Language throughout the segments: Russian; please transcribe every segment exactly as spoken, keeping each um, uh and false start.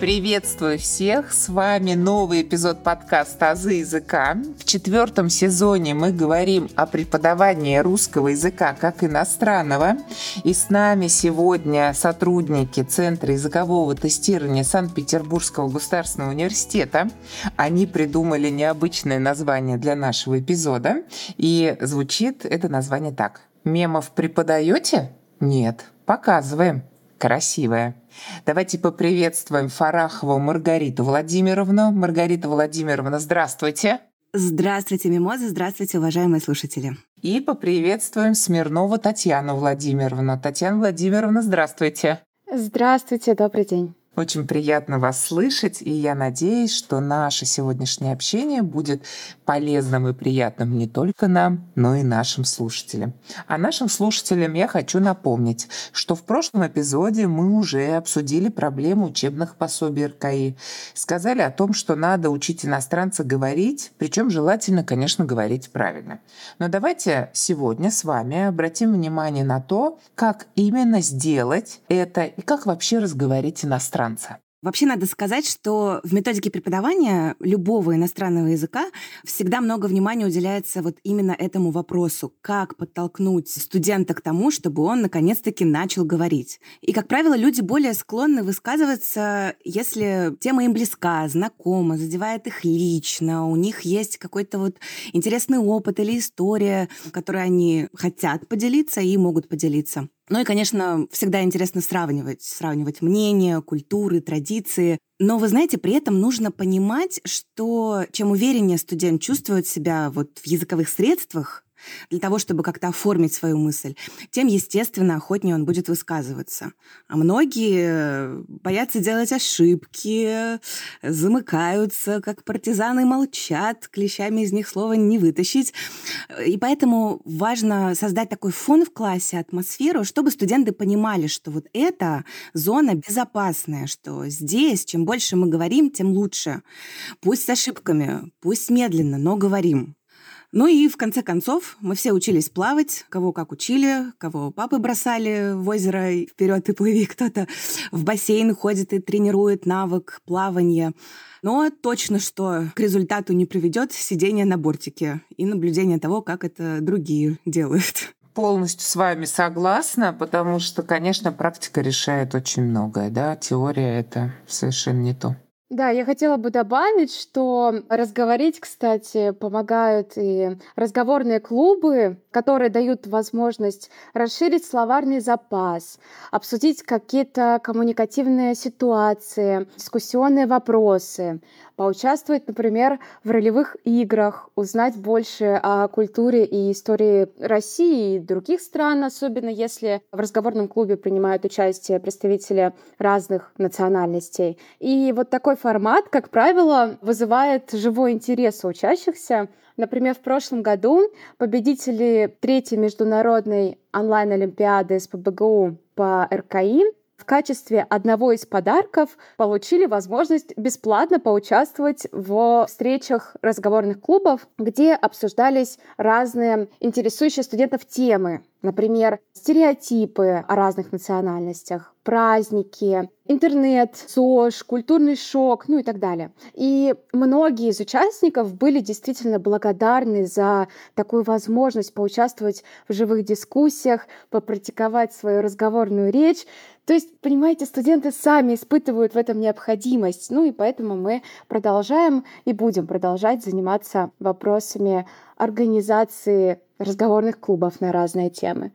Приветствую всех! С вами новый эпизод подкаста «Азы языка». В четвертом сезоне мы говорим о преподавании русского языка как иностранного. И с нами сегодня сотрудники Центра языкового тестирования Санкт-Петербургского государственного университета. Они придумали необычное название для нашего эпизода. И звучит это название так. «Мемов преподаете? Нет. Показываем. Красивое». Давайте поприветствуем Фарахову Маргариту Владимировну. Маргарита Владимировна, здравствуйте. Здравствуйте, мимозы, здравствуйте, уважаемые слушатели. И поприветствуем Смирнову Татьяну Владимировну. Татьяна Владимировна, здравствуйте. Здравствуйте, добрый день. Очень приятно вас слышать, и я надеюсь, что наше сегодняшнее общение будет полезным и приятным не только нам, но и нашим слушателям. А нашим слушателям я хочу напомнить, что в прошлом эпизоде мы уже обсудили проблему учебных пособий эр ка и, сказали о том, что надо учить иностранца говорить, причем желательно, конечно, говорить правильно. Но давайте сегодня с вами обратим внимание на то, как именно сделать это и как вообще разговорить иностранца. Вообще надо сказать, что в методике преподавания любого иностранного языка всегда много внимания уделяется вот именно этому вопросу, как подтолкнуть студента к тому, чтобы он наконец-таки начал говорить. И, как правило, люди более склонны высказываться, если тема им близка, знакома, задевает их лично, у них есть какой-то вот интересный опыт или история, которой они хотят поделиться и могут поделиться. Ну и, конечно, всегда интересно сравнивать, сравнивать мнения, культуры, традиции. Но, вы знаете, при этом нужно понимать, что чем увереннее студент чувствует себя вот в языковых средствах для того, чтобы как-то оформить свою мысль, тем, естественно, охотнее он будет высказываться. А многие боятся делать ошибки, замыкаются, как партизаны молчат, клещами из них слова не вытащить. И поэтому важно создать такой фон в классе, атмосферу, чтобы студенты понимали, что вот эта зона безопасная, что здесь чем больше мы говорим, тем лучше. Пусть с ошибками, пусть медленно, но говорим. Ну и, в конце концов, мы все учились плавать, кого как учили, кого папы бросали в озеро, вперед и плыви, кто-то в бассейн ходит и тренирует навык плавания. Но точно, что к результату не приведет сидение на бортике и наблюдение того, как это другие делают. Полностью с вами согласна, потому что, конечно, практика решает очень многое, да, теория — это совершенно не то. Да, я хотела бы добавить, что разговорить, кстати, помогают и разговорные клубы, которые дают возможность расширить словарный запас, обсудить какие-то коммуникативные ситуации, дискуссионные вопросы, поучаствовать, например, в ролевых играх, узнать больше о культуре и истории России и других стран, особенно если в разговорном клубе принимают участие представители разных национальностей. И вот такой формат, как правило, вызывает живой интерес у учащихся. Например, в прошлом году победители третьей международной онлайн-олимпиады эс пэ бэ гэ у по эр ка и в качестве одного из подарков получили возможность бесплатно поучаствовать в встречах разговорных клубов, где обсуждались разные интересующие студентов темы. Например, стереотипы о разных национальностях, праздники, интернет, СОЖ, культурный шок, ну и так далее. И многие из участников были действительно благодарны за такую возможность поучаствовать в живых дискуссиях, попрактиковать свою разговорную речь. То есть, понимаете, студенты сами испытывают в этом необходимость. Ну и поэтому мы продолжаем и будем продолжать заниматься вопросами организации разговорных клубов на разные темы.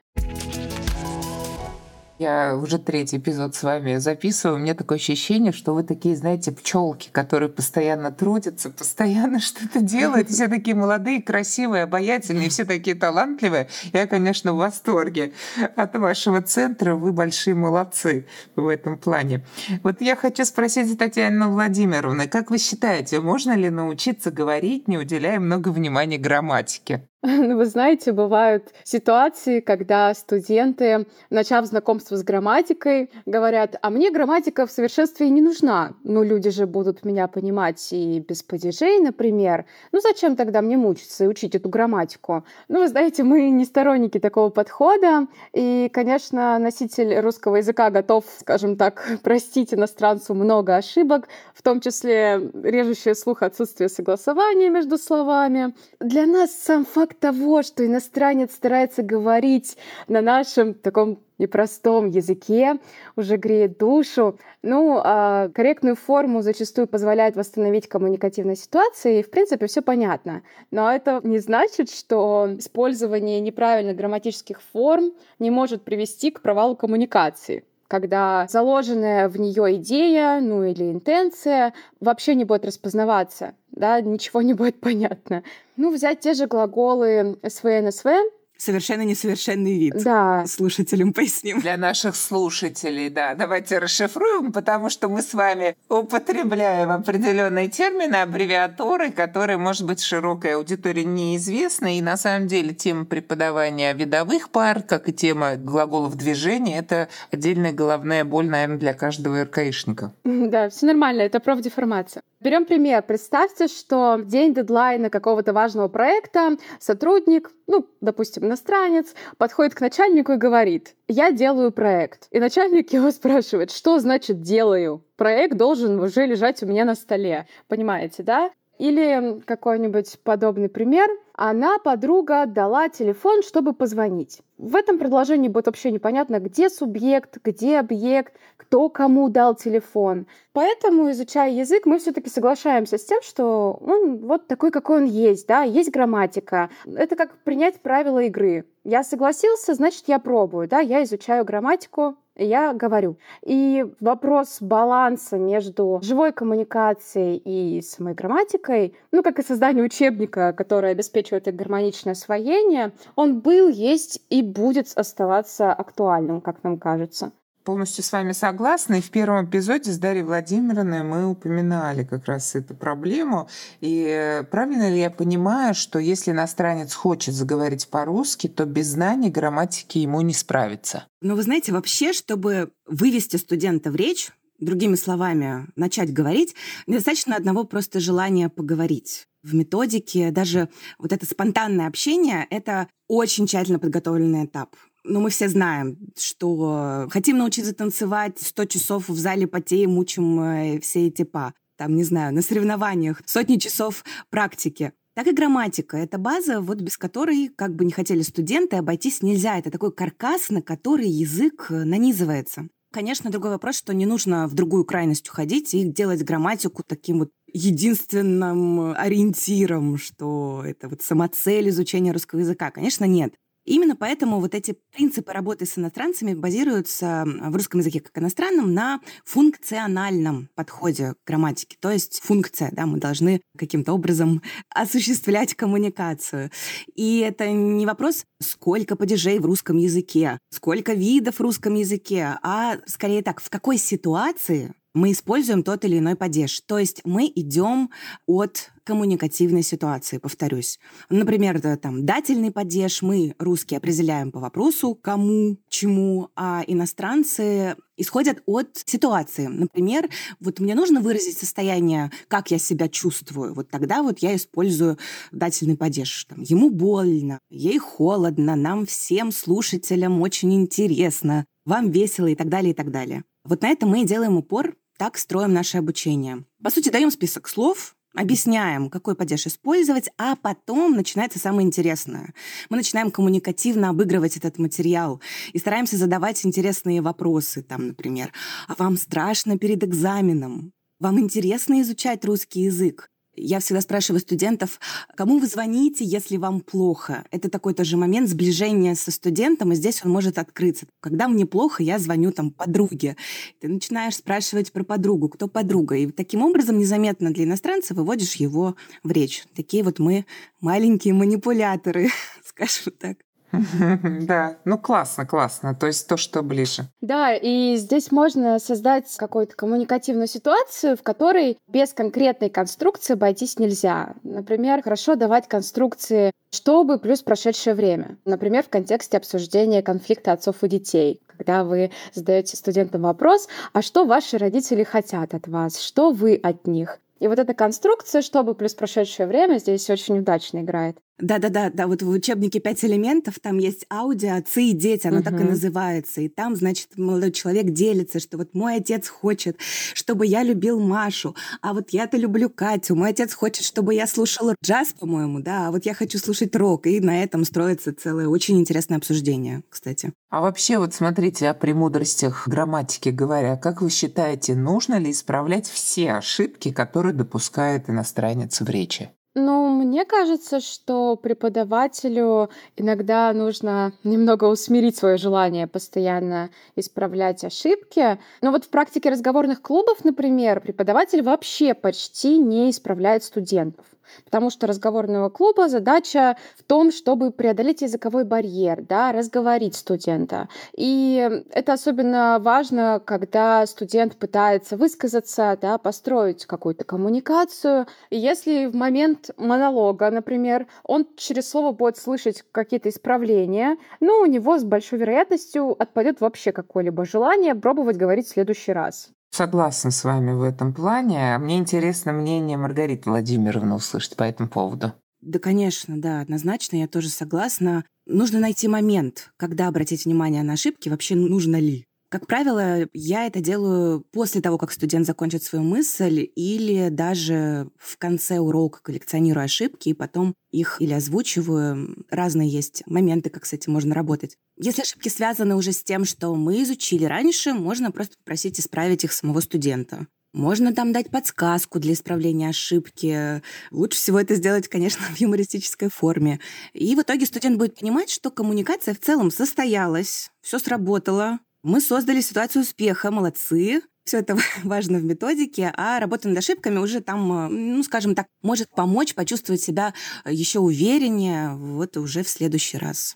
Я уже третий эпизод с вами записываю. У меня такое ощущение, что вы такие, знаете, пчелки, которые постоянно трудятся, постоянно что-то делают. Все такие молодые, красивые, обаятельные, все такие талантливые. Я, конечно, в восторге от вашего центра. Вы большие молодцы в этом плане. Вот я хочу спросить Татьяну Владимировну, как вы считаете, можно ли научиться говорить, не уделяя много внимания грамматике? Ну, вы знаете, бывают ситуации, когда студенты, начав знакомство с грамматикой, говорят: а мне грамматика в совершенстве не нужна. Ну, люди же будут меня понимать и без падежей, например. Ну, зачем тогда мне мучиться и учить эту грамматику? Ну, вы знаете, мы не сторонники такого подхода. И, конечно, носитель русского языка готов, скажем так, простить иностранцу много ошибок, в том числе режущее слух отсутствие согласования между словами. Для нас сам факт того, что иностранец старается говорить на нашем таком непростом языке, уже греет душу. Ну, а корректную форму зачастую позволяет восстановить коммуникативная ситуация, и, в принципе, все понятно. Но это не значит, что использование неправильно грамматических форм не может привести к провалу коммуникации, когда заложенная в нее идея, ну или интенция, вообще не будет распознаваться, да, ничего не будет понятно. Ну, взять те же глаголы эс вэ эн эс вэ. Совершенно несовершенный вид. Да. Слушателям поясним. Для наших слушателей, да. Давайте расшифруем, потому что мы с вами употребляем определенные термины, аббревиатуры, которые, может быть, широкой аудитории неизвестны. И на самом деле тема преподавания видовых пар, как и тема глаголов движения, это отдельная головная боль, наверное, для каждого РКИшника. Да, все нормально, это профдеформация. Берем пример. Представьте, что в день дедлайна какого-то важного проекта сотрудник, ну, допустим, иностранец, подходит к начальнику и говорит: «Я делаю проект». И начальник его спрашивает: «Что значит делаю? Проект должен уже лежать у меня на столе». Понимаете, да? Или какой-нибудь подобный пример. Она, подруга, дала телефон, чтобы позвонить. В этом предложении будет вообще непонятно, где субъект, где объект, кто кому дал телефон. Поэтому, изучая язык, мы все-таки соглашаемся с тем, что он вот такой, какой он есть, да, есть грамматика. Это как принять правила игры. Я согласился, значит, я пробую, да, я изучаю грамматику, я говорю. И вопрос баланса между живой коммуникацией и самой грамматикой, ну, как и создание учебника, который обеспечивает их гармоничное освоение, он был, есть и будет оставаться актуальным, как нам кажется. Полностью с вами согласна. И в первом эпизоде с Дарьей Владимировной мы упоминали как раз эту проблему. И правильно ли я понимаю, что если иностранец хочет заговорить по-русски, то без знаний грамматики ему не справиться? Ну, вы знаете, вообще, чтобы вывести студента в речь, другими словами, начать говорить, недостаточно одного просто желания поговорить. В методике даже вот это спонтанное общение — это очень тщательно подготовленный этап. Но мы все знаем, что хотим научиться танцевать, сто часов в зале потеем, мучим все эти па. Там, не знаю, на соревнованиях сотни часов практики. Так и грамматика. Это база, вот без которой, как бы не хотели студенты, обойтись нельзя. Это такой каркас, на который язык нанизывается. Конечно, другой вопрос, что не нужно в другую крайность уходить и делать грамматику таким вот единственным ориентиром, что это вот самоцель изучения русского языка. Конечно, нет. Именно поэтому вот эти принципы работы с иностранцами базируются в русском языке как иностранном на функциональном подходе к грамматике. То есть функция, да, мы должны каким-то образом осуществлять коммуникацию. И это не вопрос, сколько падежей в русском языке, сколько видов в русском языке, а скорее так, в какой ситуации мы используем тот или иной падеж. То есть мы идем от коммуникативной ситуации, повторюсь. Например, там, дательный падеж мы, русские, определяем по вопросу «кому», «чему», а иностранцы исходят от ситуации. Например, вот мне нужно выразить состояние, как я себя чувствую. Вот тогда вот я использую дательный падеж. Там, ему больно, ей холодно, нам всем слушателям очень интересно, вам весело и так далее, и так далее. Вот на этом мы и делаем упор, так строим наше обучение. По сути, даем список слов, объясняем, какой падеж использовать, а потом начинается самое интересное. Мы начинаем коммуникативно обыгрывать этот материал и стараемся задавать интересные вопросы. Там, например, «А вам страшно перед экзаменом? Вам интересно изучать русский язык?» Я всегда спрашиваю студентов, кому вы звоните, если вам плохо? Это такой тоже момент сближения со студентом, и здесь он может открыться. Когда мне плохо, я звоню там подруге. Ты начинаешь спрашивать про подругу, кто подруга. И таким образом незаметно для иностранца выводишь его в речь. Такие вот мы маленькие манипуляторы, скажем так. Да, ну классно, классно, то есть то, что ближе. Да, и здесь можно создать какую-то коммуникативную ситуацию, в которой без конкретной конструкции обойтись нельзя. Например, хорошо давать конструкции «чтобы» плюс прошедшее время. Например, в контексте обсуждения конфликта отцов и детей. Когда вы задаете студентам вопрос, а что ваши родители хотят от вас, что вы от них? И вот эта конструкция «чтобы» плюс прошедшее время здесь очень удачно играет. Да-да-да, да, вот в учебнике «Пять элементов» там есть аудио «Отцы и дети», оно угу. так и называется. И там, значит, молодой человек делится, что вот мой отец хочет, чтобы я любил Машу, а вот я-то люблю Катю. Мой отец хочет, чтобы я слушал джаз, по-моему, да, а вот я хочу слушать рок. И на этом строится целое очень интересное обсуждение, кстати. А вообще, вот смотрите, о премудростях грамматики говоря, как вы считаете, нужно ли исправлять все ошибки, которые допускает иностранец в речи? Ну, мне кажется, что преподавателю иногда нужно немного усмирить свое желание постоянно исправлять ошибки. Но вот в практике разговорных клубов, например, преподаватель вообще почти не исправляет студентов. Потому что разговорного клуба задача в том, чтобы преодолеть языковой барьер, да, разговорить студента. И это особенно важно, когда студент пытается высказаться, да, построить какую-то коммуникацию. И если в момент монолога, например, он через слово будет слышать какие-то исправления, ну, у него с большой вероятностью отпадет вообще какое-либо желание пробовать говорить в следующий раз. Согласна с вами в этом плане. Мне интересно мнение Маргариты Владимировны услышать по этому поводу. Да, конечно, да, однозначно, я тоже согласна. Нужно найти момент, когда обратить внимание на ошибки, вообще нужно ли. Как правило, я это делаю после того, как студент закончит свою мысль, или даже в конце урока коллекционирую ошибки и потом их или озвучиваю. Разные есть моменты, как с этим можно работать. Если ошибки связаны уже с тем, что мы изучили раньше, можно просто попросить исправить их самого студента. Можно там дать подсказку для исправления ошибки. Лучше всего это сделать, конечно, в юмористической форме. И в итоге студент будет понимать, что коммуникация в целом состоялась, все сработало, мы создали ситуацию успеха, молодцы. Все это важно в методике, а работа над ошибками уже там, ну, скажем так, может помочь почувствовать себя еще увереннее вот уже в следующий раз.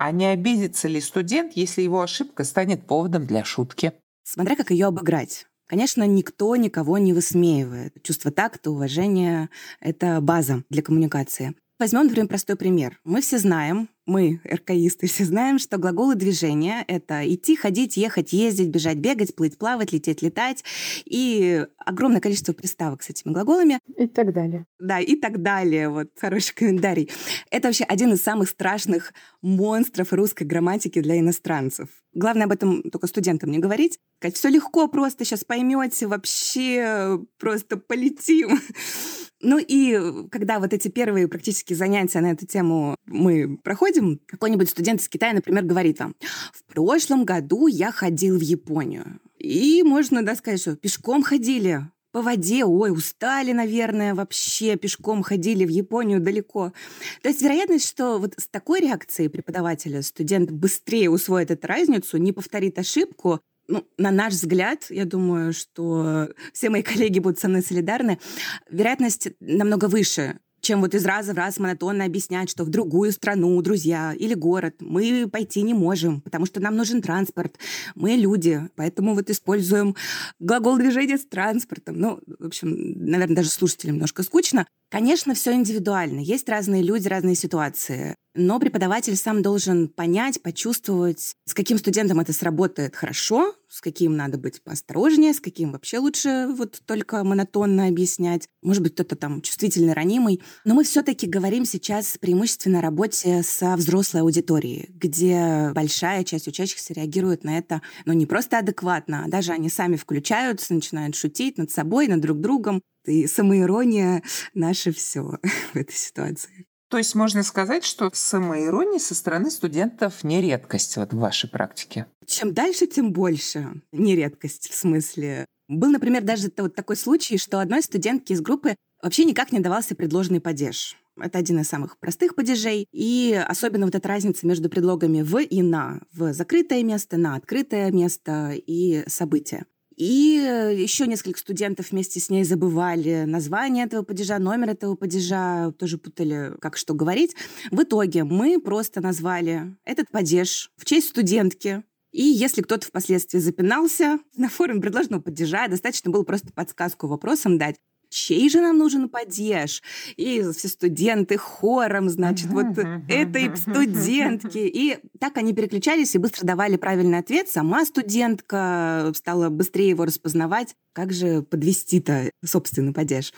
А не обидится ли студент, если его ошибка станет поводом для шутки? Смотря как ее обыграть. Конечно, никто никого не высмеивает. Чувство такта, уважение — это база для коммуникации. Возьмем, например, простой пример. Мы все знаем, мы, РКИсты, все знаем, что глаголы движения — это идти, ходить, ехать, ездить, бежать, бегать, плыть, плавать, лететь, летать. И огромное количество приставок с этими глаголами. И так далее. Да, и так далее. Вот хороший комментарий. Это вообще один из самых страшных монстров русской грамматики для иностранцев. Главное об этом только студентам не говорить. Сказать, все легко, просто сейчас поймете, вообще просто полетим. Ну и когда вот эти первые практические занятия на эту тему мы проходим, какой-нибудь студент из Китая, например, говорит вам: «В прошлом году я ходил в Японию». И можно, да, сказать, что пешком ходили по воде, ой, устали, наверное, вообще пешком ходили в Японию далеко. То есть вероятность, что вот с такой реакцией преподавателя студент быстрее усвоит эту разницу, не повторит ошибку. Ну, на наш взгляд, я думаю, что все мои коллеги будут со мной солидарны, вероятность намного выше, чем вот из раза в раз монотонно объяснять, что в другую страну, друзья или город мы пойти не можем, потому что нам нужен транспорт, мы люди, поэтому вот используем глагол движения с транспортом. Ну, в общем, наверное, даже слушателям немножко скучно. Конечно, все индивидуально, есть разные люди, разные ситуации, но преподаватель сам должен понять, почувствовать, с каким студентом это сработает хорошо, с каким надо быть поосторожнее, с каким вообще лучше вот только монотонно объяснять. Может быть, кто-то там чувствительный, ранимый. Но мы все-таки говорим сейчас преимущественно о работе со взрослой аудиторией, где большая часть учащихся реагирует на это, ну, не просто адекватно, а даже они сами включаются, начинают шутить над собой, над друг другом. И самоирония — наше все в этой ситуации. То есть можно сказать, что самоирония со стороны студентов не редкость вот в вашей практике. Чем дальше, тем больше. Не редкость в смысле. Был, например, даже вот такой случай, что одной студентке из группы вообще никак не давался предложенный падеж. Это один из самых простых падежей. И особенно вот эта разница между предлогами «в» и «на». В закрытое место, на открытое место и событие. И еще несколько студентов вместе с ней забывали название этого падежа, номер этого падежа, тоже путали, как что говорить. В итоге мы просто назвали этот падеж в честь студентки. И если кто-то впоследствии запинался, на форуме предложенного падежа достаточно было просто подсказку вопросом дать. Чей же нам нужен падеж? И все студенты хором, значит, вот этой студентки. И так они переключались и быстро давали правильный ответ. Сама студентка стала быстрее его распознавать. Как же подвести-то собственный падеж?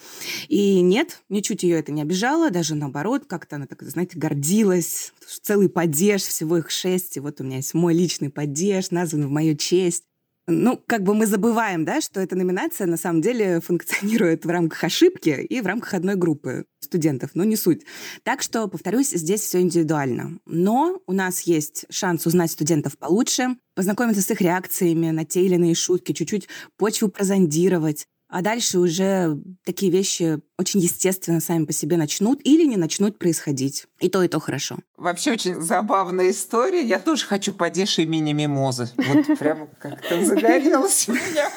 И нет, ничуть ее это не обижало, даже наоборот, как-то она так, знаете, гордилась. Целый падеж, всего их шесть. И вот у меня есть мой личный падеж, назван в мою честь. Ну, как бы мы забываем, да, что эта номинация на самом деле функционирует в рамках ошибки и в рамках одной группы студентов, но не суть. Так что, повторюсь, здесь все индивидуально. Но у нас есть шанс узнать студентов получше, познакомиться с их реакциями на те или иные шутки, чуть-чуть почву прозондировать. А дальше уже такие вещи очень естественно сами по себе начнут или не начнут происходить. И то, и то хорошо. Вообще очень забавная история. Я тоже хочу падеж имени Мимозы. Вот прям как-то загорелась у меня.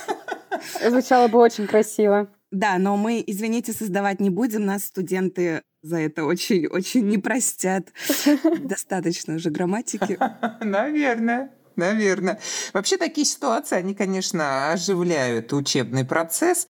Звучало бы очень красиво. Да, но мы, извините, создавать не будем. Нас студенты за это очень-очень не простят. Достаточно уже грамматики. Наверное. Наверное. Вообще такие ситуации, они, конечно, оживляют учебный процесс.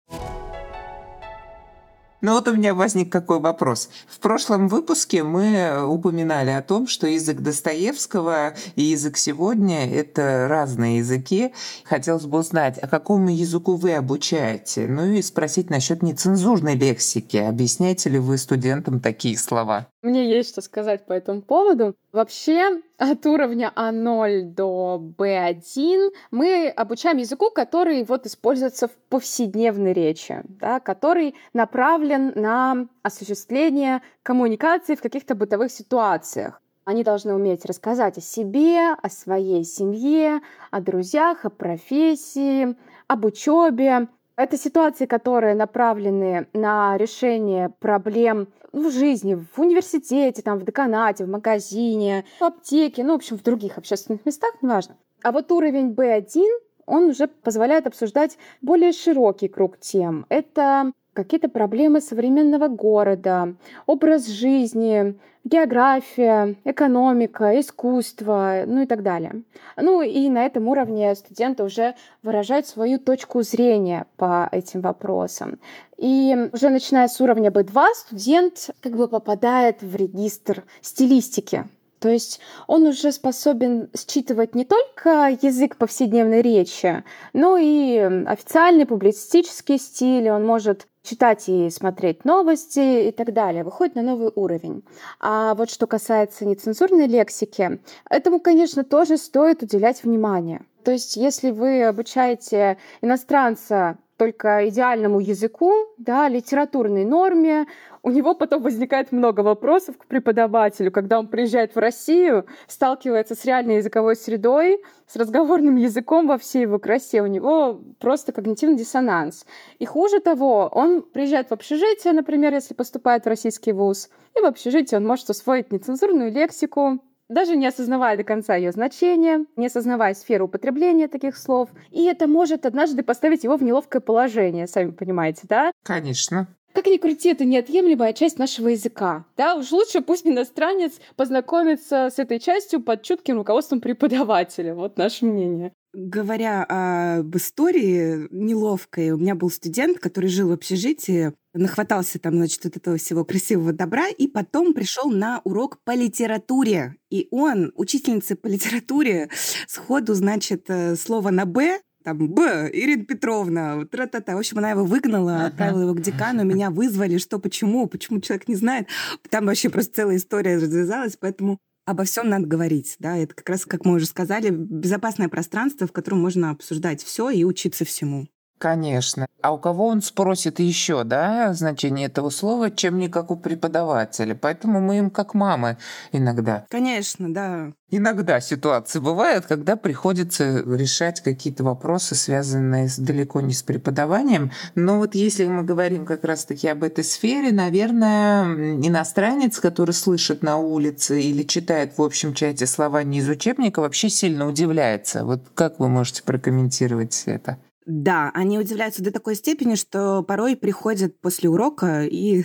Но вот у меня возник какой вопрос. В прошлом выпуске мы упоминали о том, что язык Достоевского и язык сегодня – это разные языки. Хотелось бы узнать, а какому языку вы обучаете? Ну и спросить насчет нецензурной лексики. Объясняете ли вы студентам такие слова? Мне есть что сказать по этому поводу. Вообще, от уровня а ноль до бэ один мы обучаем языку, который вот используется в повседневной речи, да, который направлен на осуществление коммуникации в каких-то бытовых ситуациях. Они должны уметь рассказать о себе, о своей семье, о друзьях, о профессии, об учебе. Это ситуации, которые направлены на решение проблем в жизни, в университете, там, в деканате, в магазине, в аптеке, ну, в общем, в других общественных местах, неважно. А вот уровень бэ один, он уже позволяет обсуждать более широкий круг тем. Это какие-то проблемы современного города, образ жизни, география, экономика, искусство, ну и так далее. Ну и на этом уровне студенты уже выражают свою точку зрения по этим вопросам. И уже начиная с уровня бэ два студент как бы попадает в регистр стилистики. То есть он уже способен считывать не только язык повседневной речи, но и официальный публицистический стиль, он может читать и смотреть новости и так далее, выходит на новый уровень. А вот что касается нецензурной лексики, этому, конечно, тоже стоит уделять внимание. То есть если вы обучаете иностранца только идеальному языку, да, литературной норме, у него потом возникает много вопросов к преподавателю, когда он приезжает в Россию, сталкивается с реальной языковой средой, с разговорным языком во всей его красе, у него просто когнитивный диссонанс. И хуже того, он приезжает в общежитие, например, если поступает в российский вуз, и в общежитии он может усвоить нецензурную лексику, даже не осознавая до конца ее значения, не осознавая сферу употребления таких слов. И это может однажды поставить его в неловкое положение, сами понимаете, да? Конечно. Как ни крути, это неотъемлемая часть нашего языка. Да, уж лучше пусть иностранец познакомится с этой частью под чутким руководством преподавателя. Вот наше мнение. Говоря об истории неловкой, у меня был студент, который жил в общежитии, нахватался там, значит, вот этого всего красивого добра, и потом пришел на урок по литературе. И он, учительница по литературе, сходу, значит, слово на «б», там, «Б», Ирина Петровна, тра-та-та. В общем, она его выгнала, отправила его к декану, меня вызвали, что, почему, почему человек не знает. Там вообще просто целая история развязалась, поэтому обо всем надо говорить. Да? Это как раз, как мы уже сказали, безопасное пространство, в котором можно обсуждать все и учиться всему. Конечно. А у кого он спросит еще, да, значение этого слова, чем не как у преподавателя. Поэтому мы им как мамы иногда. Конечно, да. Иногда ситуации бывают, когда приходится решать какие-то вопросы, связанные с, далеко не с преподаванием. Но вот если мы говорим как раз-таки об этой сфере, наверное, иностранец, который слышит на улице или читает в общем чате слова не из учебника, вообще сильно удивляется. Вот как вы можете прокомментировать это? Да, они удивляются до такой степени, что порой приходят после урока, и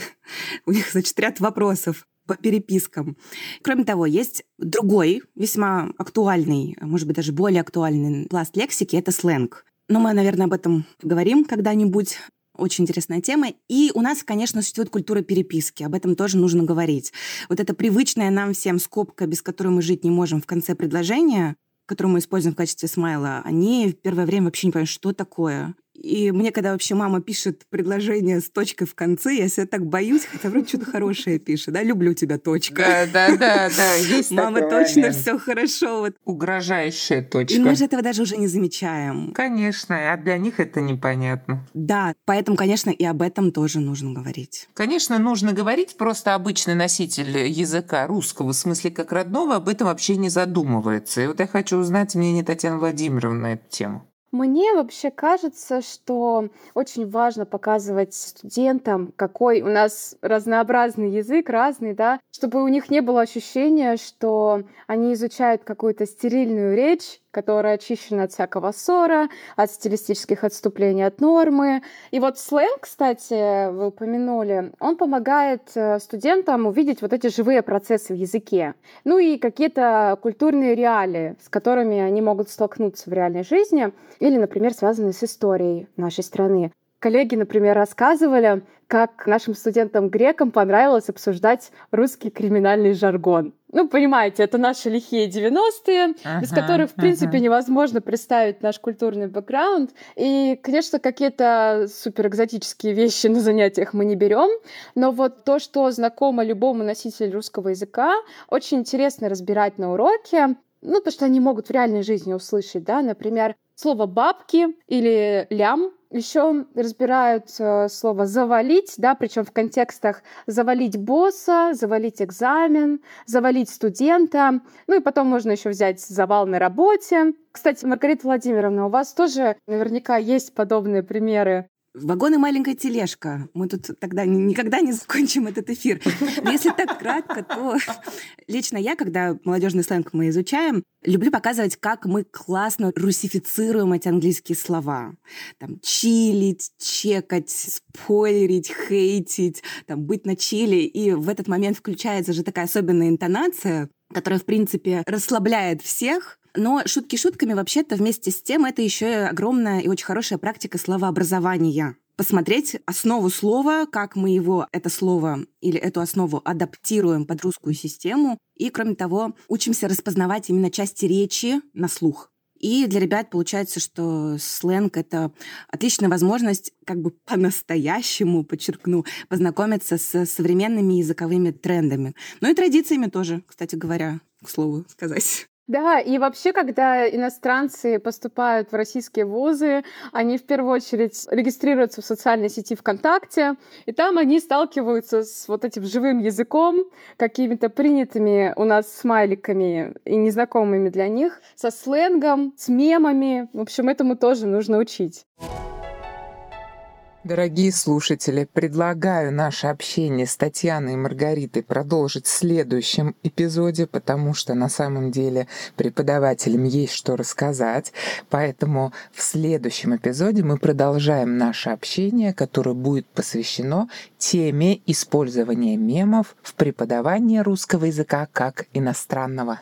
у них, значит, ряд вопросов по перепискам. Кроме того, есть другой, весьма актуальный, может быть, даже более актуальный пласт лексики — это сленг. Но мы, наверное, об этом поговорим когда-нибудь. Очень интересная тема. И у нас, конечно, существует культура переписки. Об этом тоже нужно говорить. Вот эта привычная нам всем скобка, без которой мы жить не можем в конце предложения, которую мы используем в качестве смайла, они в первое время вообще не понимают, что такое. И мне, когда вообще мама пишет предложение с точкой в конце, я себя так боюсь, хотя вроде что-то хорошее пишет, да, люблю тебя, точка. Да, да, да, да, есть такой момент. Мама, точно все хорошо. Вот. Угрожающая точка. И мы же этого даже уже не замечаем. Конечно, а для них это непонятно. Да, поэтому, конечно, и об этом тоже нужно говорить. Конечно, нужно говорить, просто обычный носитель языка русского, в смысле как родного, об этом вообще не задумывается. И вот я хочу узнать мнение Татьяны Владимировны на эту тему. Мне вообще кажется, что очень важно показывать студентам, какой у нас разнообразный язык, разный, да, чтобы у них не было ощущения, что они изучают какую-то стерильную речь, которая очищена от всякого ссора, от стилистических отступлений от нормы. И вот сленг, кстати, вы упомянули, он помогает студентам увидеть вот эти живые процессы в языке. Ну и какие-то культурные реалии, с которыми они могут столкнуться в реальной жизни или, например, связанные с историей нашей страны. Коллеги, например, рассказывали, как нашим студентам-грекам понравилось обсуждать русский криминальный жаргон. Ну, понимаете, это наши лихие девяностые, uh-huh, без которых, в принципе, uh-huh. невозможно представить наш культурный бэкграунд. И, конечно, какие-то суперэкзотические вещи на занятиях мы не берем, но вот то, что знакомо любому носителю русского языка, очень интересно разбирать на уроке, ну, то, что они могут в реальной жизни услышать, да, например, слово «бабки» или «лям». Еще разбирают слово «завалить», да, причем в контекстах «завалить босса», «завалить экзамен», «завалить студента». Ну и потом можно еще взять «завал на работе». Кстати, Маргарита Владимировна, у вас тоже наверняка есть подобные примеры. Вагон и маленькая тележка. Мы тут тогда никогда не закончим этот эфир. Но если так кратко, то лично я, когда молодежный сленг мы изучаем, люблю показывать, как мы классно русифицируем эти английские слова. Там чилить, чекать, спойлерить, хейтить, там, быть на чиле. И в этот момент включается же такая особенная интонация, которая, в принципе, расслабляет всех. Но шутки шутками, вообще-то, вместе с тем, это еще и огромная и очень хорошая практика словообразования. Посмотреть основу слова, как мы его, это слово или эту основу адаптируем под русскую систему. И, кроме того, учимся распознавать именно части речи на слух. И для ребят получается, что сленг — это отличная возможность как бы по-настоящему, подчеркну, познакомиться с современными языковыми трендами. Ну и традициями тоже, кстати говоря, к слову сказать. Да, и вообще, когда иностранцы поступают в российские вузы, они в первую очередь регистрируются в социальной сети ВКонтакте, и там они сталкиваются с вот этим живым языком, какими-то принятыми у нас смайликами и незнакомыми для них, со сленгом, с мемами. В общем, этому тоже нужно учить. Дорогие слушатели, предлагаю наше общение с Татьяной и Маргаритой продолжить в следующем эпизоде, потому что на самом деле преподавателям есть что рассказать. Поэтому в следующем эпизоде мы продолжаем наше общение, которое будет посвящено теме использования мемов в преподавании русского языка как иностранного.